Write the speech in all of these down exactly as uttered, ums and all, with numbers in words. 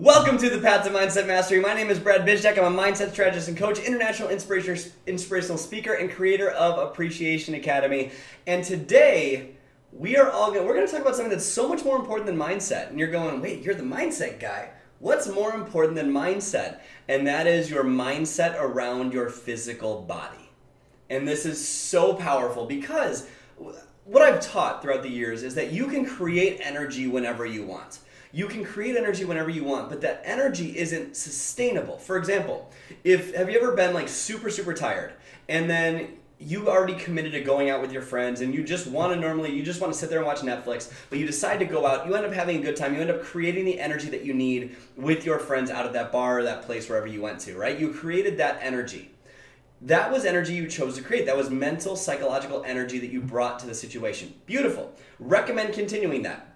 Welcome to the Path to Mindset Mastery. My name is Brad Bizjack. I'm a mindset strategist and coach, international inspirational speaker, and creator of Appreciation Academy. And today, we are all going we're going to talk about something that's so much more important than mindset. And you're going, wait, you're the mindset guy. What's more important than mindset? And that is your mindset around your physical body. And this is so powerful because what I've taught throughout the years is that you can create energy whenever you want. You can create energy whenever you want, but that energy isn't sustainable. For example, if have you ever been like super, super tired and then you already committed to going out with your friends and you just want to normally, you just want to sit there and watch Netflix, but you decide to go out, you end up having a good time, you end up creating the energy that you need with your friends out of that bar or that place wherever you went to, right? You created that energy. That was energy you chose to create. That was mental, psychological energy that you brought to the situation. Beautiful. Recommend continuing that.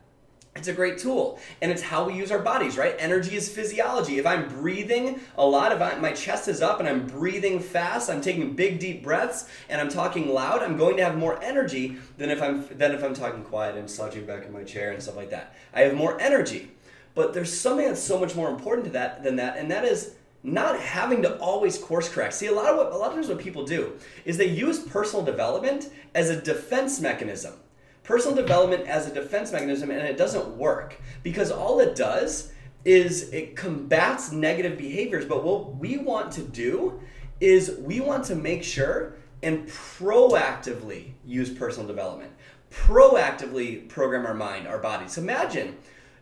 It's a great tool, and it's how we use our bodies, right? Energy is physiology. If I'm breathing a lot, if I, my chest is up and I'm breathing fast, I'm taking big, deep breaths, and I'm talking loud, I'm going to have more energy than if I'm than if I'm talking quiet and slouching back in my chair and stuff like that. I have more energy, but there's something that's so much more important to that than that, and that is not having to always course correct. See, a lot of what, a lot of times what people do is they use personal development as a defense mechanism. Personal development as a defense mechanism, and it doesn't work because all it does is it combats negative behaviors. But what we want to do is we want to make sure and proactively use personal development, proactively program our mind, our body. So imagine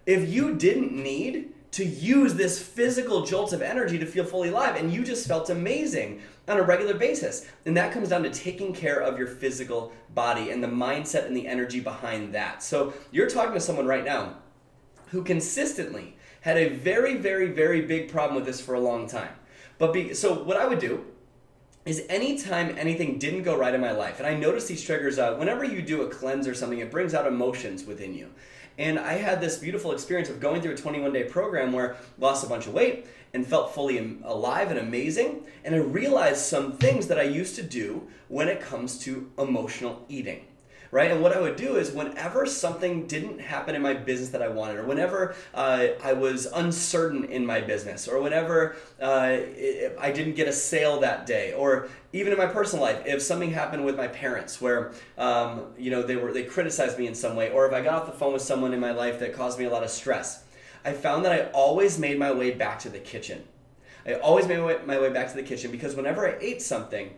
if you didn't need to use this physical jolt of energy to feel fully alive, and you just felt amazing on a regular basis. And that comes down to taking care of your physical body and the mindset and the energy behind that. So you're talking to someone right now who consistently had a very, very, very big problem with this for a long time. But be, so what I would do is anytime anything didn't go right in my life, and I noticed these triggers, uh, whenever you do a cleanse or something, it brings out emotions within you. And I had this beautiful experience of going through a twenty-one day program where I lost a bunch of weight and felt fully alive and amazing. And I realized some things that I used to do when it comes to emotional eating, right? And what I would do is whenever something didn't happen in my business that I wanted, or whenever uh, I was uncertain in my business, or whenever uh, it, I didn't get a sale that day, or even in my personal life, if something happened with my parents where um, you know they were they criticized me in some way, or if I got off the phone with someone in my life that caused me a lot of stress, I found that I always made my way back to the kitchen. I always made my way, my way back to the kitchen because whenever I ate something,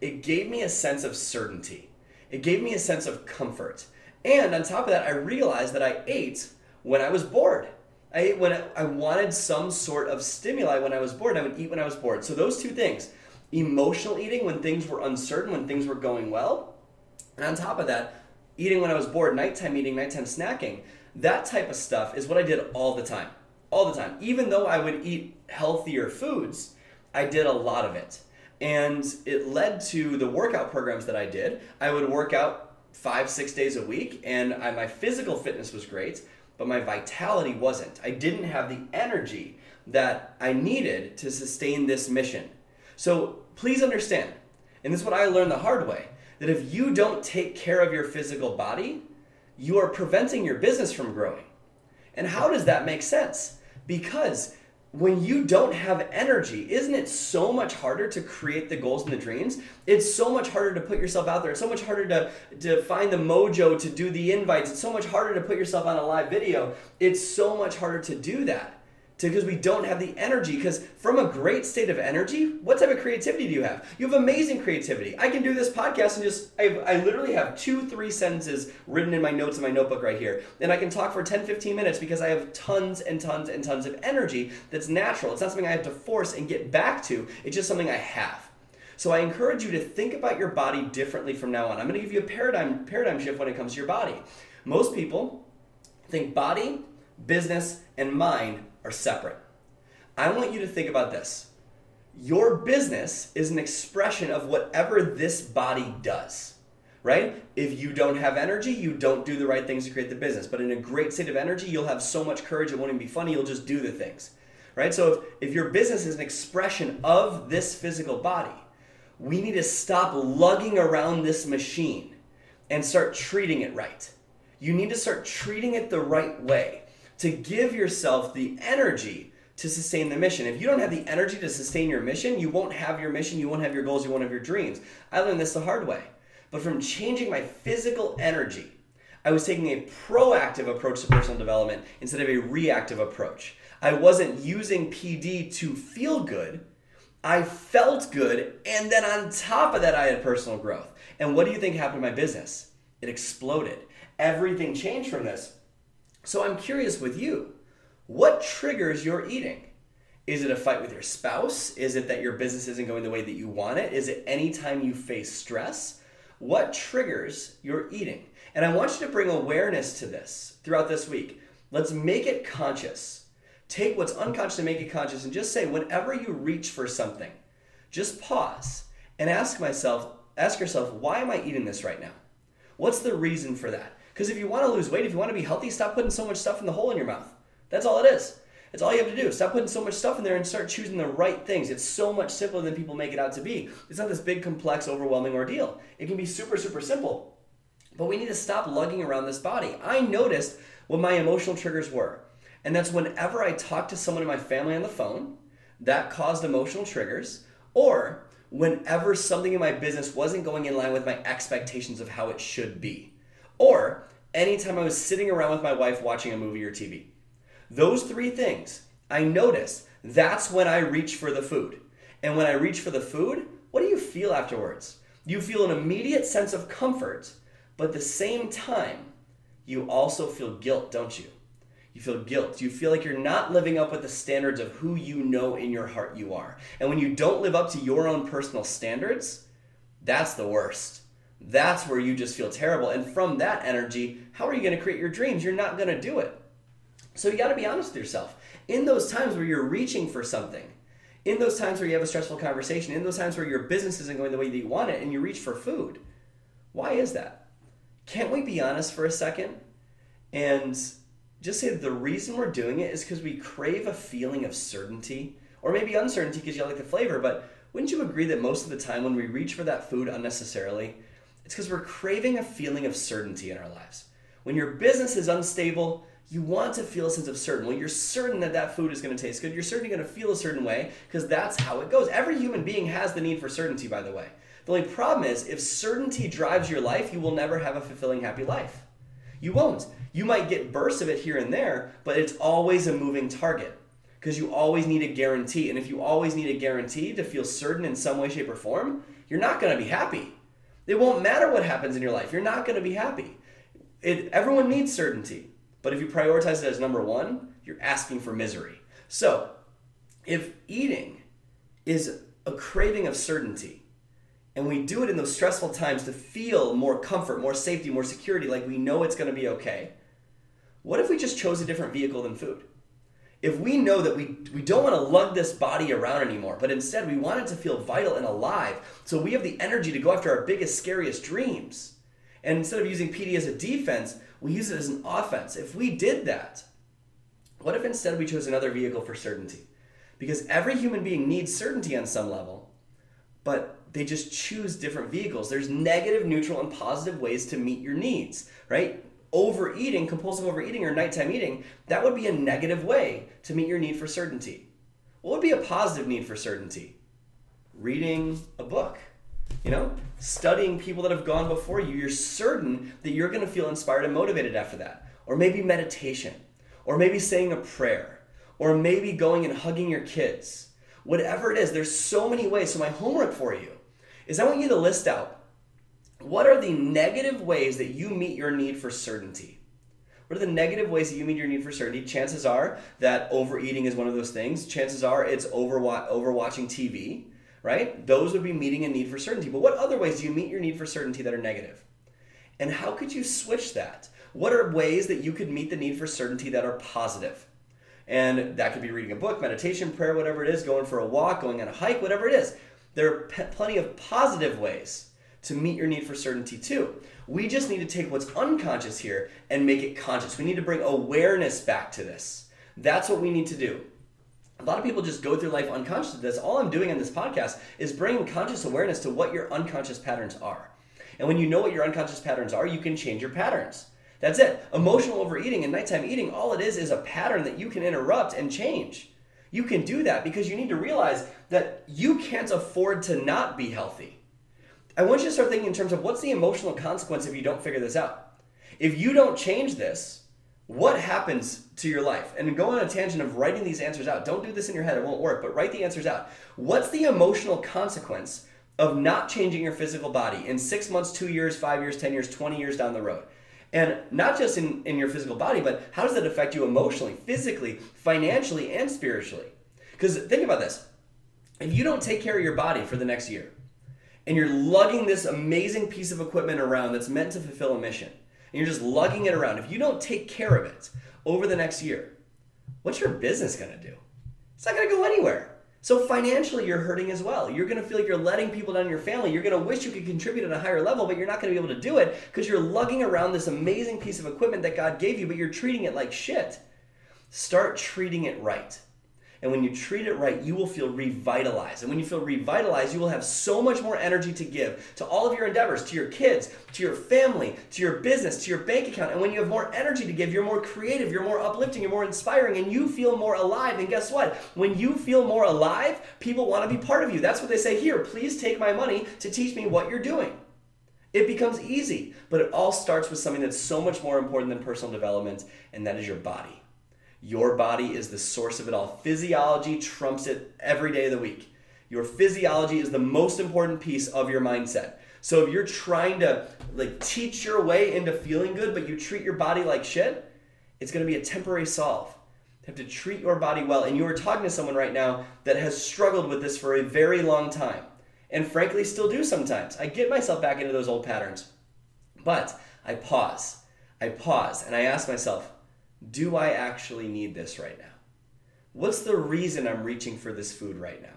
it gave me a sense of certainty. It gave me a sense of comfort. And on top of that, I realized that I ate when I was bored. I ate when I wanted some sort of stimuli when I was bored. I would eat when I was bored. So those two things, emotional eating when things were uncertain, when things were going well, and on top of that, eating when I was bored, nighttime eating, nighttime snacking, that type of stuff is what I did all the time, all the time. Even though I would eat healthier foods, I did a lot of it. And it led to the workout programs that I did. I would work out five, six days a week, and I, my physical fitness was great, but my vitality wasn't. I didn't have the energy that I needed to sustain this mission. So please understand, and this is what I learned the hard way, that if you don't take care of your physical body, you are preventing your business from growing. And how does that make sense? Because when you don't have energy, isn't it so much harder to create the goals and the dreams? It's so much harder to put yourself out there. It's so much harder to, to find the mojo to do the invites. It's so much harder to put yourself on a live video. It's so much harder to do that because we don't have the energy. Because from a great state of energy, what type of creativity do you have? You have amazing creativity. I can do this podcast and just, I, I literally have two, three sentences written in my notes in my notebook right here. And I can talk for ten, fifteen minutes because I have tons and tons and tons of energy that's natural. It's not something I have to force and get back to. It's just something I have. So I encourage you to think about your body differently from now on. I'm gonna give you a paradigm, paradigm shift when it comes to your body. Most people think body, business, and mind are separate. I want you to think about this. Your business is an expression of whatever this body does, right? If you don't have energy, you don't do the right things to create the business. But in a great state of energy, you'll have so much courage, it won't even be funny, you'll just do the things, right? So if, if your business is an expression of this physical body, we need to stop lugging around this machine and start treating it right. You need to start treating it the right way to give yourself the energy to sustain the mission. If you don't have the energy to sustain your mission, you won't have your mission, you won't have your goals, you won't have your dreams. I learned this the hard way. But from changing my physical energy, I was taking a proactive approach to personal development instead of a reactive approach. I wasn't using P D to feel good. I felt good, and then on top of that, I had personal growth. And what do you think happened to my business? It exploded. Everything changed from this. So I'm curious with you. What triggers your eating? Is it a fight with your spouse? Is it that your business isn't going the way that you want it? Is it any time you face stress? What triggers your eating? And I want you to bring awareness to this throughout this week. Let's make it conscious. Take what's unconscious and make it conscious, and just say, whenever you reach for something, just pause and ask myself, ask yourself, why am I eating this right now? What's the reason for that? Because if you want to lose weight, if you want to be healthy, stop putting so much stuff in the hole in your mouth. That's all it is. That's all you have to do. Stop putting so much stuff in there and start choosing the right things. It's so much simpler than people make it out to be. It's not this big, complex, overwhelming ordeal. It can be super, super simple. But we need to stop lugging around this body. I noticed what my emotional triggers were. And that's whenever I talked to someone in my family on the phone, that caused emotional triggers. Or whenever something in my business wasn't going in line with my expectations of how it should be. Or anytime I was sitting around with my wife watching a movie or T V. Those three things, I notice that's when I reach for the food. And when I reach for the food, what do you feel afterwards? You feel an immediate sense of comfort, but at the same time, you also feel guilt, don't you? You feel guilt. You feel like you're not living up with the standards of who you know in your heart you are. And when you don't live up to your own personal standards, that's the worst. That's where you just feel terrible. And from that energy, how are you going to create your dreams? You're not going to do it. So you got to be honest with yourself. In those times where you're reaching for something, in those times where you have a stressful conversation, in those times where your business isn't going the way that you want it and you reach for food, why is that? Can't we be honest for a second and just say that the reason we're doing it is because we crave a feeling of certainty, or maybe uncertainty because you like the flavor, but wouldn't you agree that most of the time when we reach for that food unnecessarily, it's because we're craving a feeling of certainty in our lives. When your business is unstable, you want to feel a sense of certain. Well, you're certain that that food is going to taste good. You're certainly going to feel a certain way because that's how it goes. Every human being has the need for certainty, by the way. The only problem is if certainty drives your life, you will never have a fulfilling, happy life. You won't. You might get bursts of it here and there, but it's always a moving target because you always need a guarantee. And if you always need a guarantee to feel certain in some way, shape, or form, you're not going to be happy. It won't matter what happens in your life. You're not going to be happy. It, everyone needs certainty. But if you prioritize it as number one, you're asking for misery. So if eating is a craving of certainty, and we do it in those stressful times to feel more comfort, more safety, more security, like we know it's going to be okay, what if we just chose a different vehicle than food? If we know that we, we don't want to lug this body around anymore, but instead we want it to feel vital and alive, so we have the energy to go after our biggest, scariest dreams. And instead of using P D as a defense, we use it as an offense. If we did that, what if instead we chose another vehicle for certainty? Because every human being needs certainty on some level, but they just choose different vehicles. There's negative, neutral, and positive ways to meet your needs, right? Overeating, compulsive overeating, or nighttime eating, that would be a negative way to meet your need for certainty. What would be a positive need for certainty? Reading a book. You know, studying people that have gone before you, you're certain that you're going to feel inspired and motivated after that. Or maybe meditation, or maybe saying a prayer, or maybe going and hugging your kids. Whatever it is, there's so many ways. So my homework for you is I want you to list out, what are the negative ways that you meet your need for certainty? What are the negative ways that you meet your need for certainty? Chances are that overeating is one of those things. Chances are it's overwa- overwatching T V. Right? Those would be meeting a need for certainty. But what other ways do you meet your need for certainty that are negative? And how could you switch that? What are ways that you could meet the need for certainty that are positive? And that could be reading a book, meditation, prayer, whatever it is, going for a walk, going on a hike, whatever it is. There are p- plenty of positive ways to meet your need for certainty too. We just need to take what's unconscious here and make it conscious. We need to bring awareness back to this. That's what we need to do. A lot of people just go through life unconscious of this. All I'm doing on this podcast is bringing conscious awareness to what your unconscious patterns are. And when you know what your unconscious patterns are, you can change your patterns. That's it. Emotional overeating and nighttime eating, all it is is a pattern that you can interrupt and change. You can do that because you need to realize that you can't afford to not be healthy. I want you to start thinking in terms of what's the emotional consequence if you don't figure this out. If you don't change this, what happens to your life? And go on a tangent of writing these answers out. Don't do this in your head, it won't work, but write the answers out. What's the emotional consequence of not changing your physical body in six months, two years, five years, ten years, twenty years down the road? And not just in, in your physical body, but how does that affect you emotionally, physically, financially, and spiritually? Because think about this. If you don't take care of your body for the next year, and you're lugging this amazing piece of equipment around that's meant to fulfill a mission, and you're just lugging it around, if you don't take care of it over the next year, what's your business going to do? It's not going to go anywhere. So financially, you're hurting as well. You're going to feel like you're letting people down in your family. You're going to wish you could contribute at a higher level, but you're not going to be able to do it because you're lugging around this amazing piece of equipment that God gave you, but you're treating it like shit. Start treating it right. And when you treat it right, you will feel revitalized. And when you feel revitalized, you will have so much more energy to give to all of your endeavors, to your kids, to your family, to your business, to your bank account. And when you have more energy to give, you're more creative, you're more uplifting, you're more inspiring, and you feel more alive. And guess what? When you feel more alive, people want to be part of you. That's what they say here. Please take my money to teach me what you're doing. It becomes easy, but it all starts with something that's so much more important than personal development, and that is your body. Your body is the source of it all. Physiology trumps it every day of the week. Your physiology is the most important piece of your mindset. So if you're trying to like teach your way into feeling good, but you treat your body like shit, it's going to be a temporary solve. You have to treat your body well. And you are talking to someone right now that has struggled with this for a very long time. And frankly, still do sometimes. I get myself back into those old patterns. But I pause. I pause and I ask myself, do I actually need this right now? What's the reason I'm reaching for this food right now?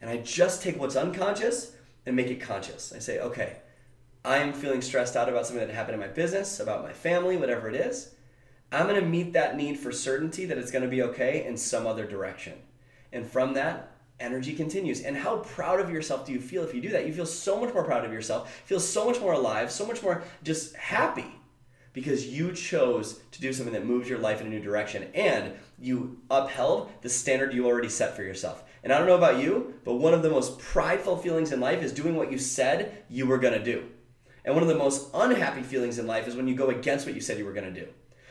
And I just take what's unconscious and make it conscious. I say, okay, I'm feeling stressed out about something that happened in my business, about my family, whatever it is. I'm going to meet that need for certainty that it's going to be okay in some other direction. And from that, energy continues. And how proud of yourself do you feel if you do that? You feel so much more proud of yourself, feel so much more alive, so much more just happy. Because you chose to do something that moves your life in a new direction, and you upheld the standard you already set for yourself. And I don't know about you, but one of the most prideful feelings in life is doing what you said you were gonna do. And one of the most unhappy feelings in life is when you go against what you said you were gonna do.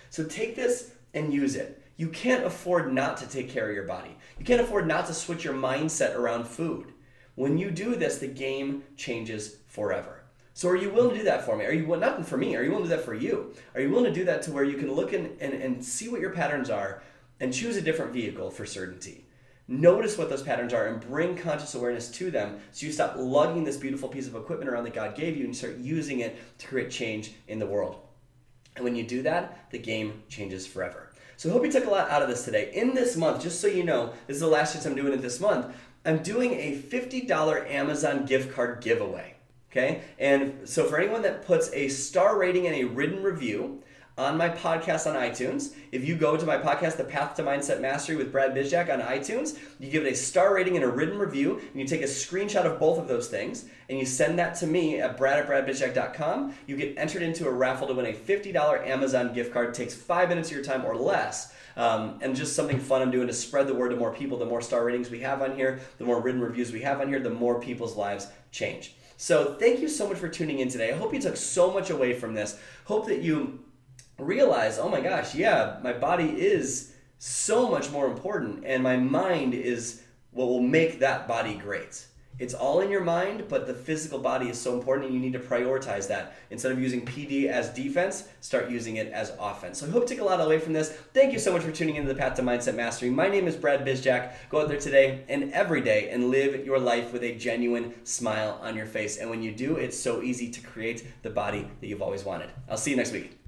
So take this and use it. You can't afford not to take care of your body. You can't afford not to switch your mindset around food. When you do this, the game changes forever. So are you willing to do that for me? Are you not for me? Are you willing to do that for you? Are you willing to do that to where you can look and, and, and see what your patterns are and choose a different vehicle for certainty? Notice what those patterns are and bring conscious awareness to them so you stop lugging this beautiful piece of equipment around that God gave you and start using it to create change in the world. And when you do that, the game changes forever. So I hope you took a lot out of this today. In this month, just so you know, this is the last chance I'm doing it this month, I'm doing a fifty dollars Amazon gift card giveaway. Okay, and so for anyone that puts a star rating and a written review on my podcast on iTunes, if you go to my podcast, The Path to Mindset Mastery with Brad Bizjack on iTunes, you give it a star rating and a written review, and you take a screenshot of both of those things, and you send that to me at brad at brad bizjack dot com. You get entered into a raffle to win a fifty dollars Amazon gift card. It takes five minutes of your time or less. Um, and just something fun I'm doing to spread the word to more people. The more star ratings we have on here, the more written reviews we have on here, the more people's lives change. So thank you so much for tuning in today. I hope you took so much away from this. Hope that you realize, oh my gosh, yeah, my body is so much more important, and my mind is what will make that body great. It's all in your mind, but the physical body is so important, and you need to prioritize that. Instead of using P D as defense, start using it as offense. So I hope you took a lot away from this. Thank you so much for tuning into The Path to Mindset Mastery. My name is Brad Bizjack. Go out there today and every day and live your life with a genuine smile on your face. And when you do, it's so easy to create the body that you've always wanted. I'll see you next week.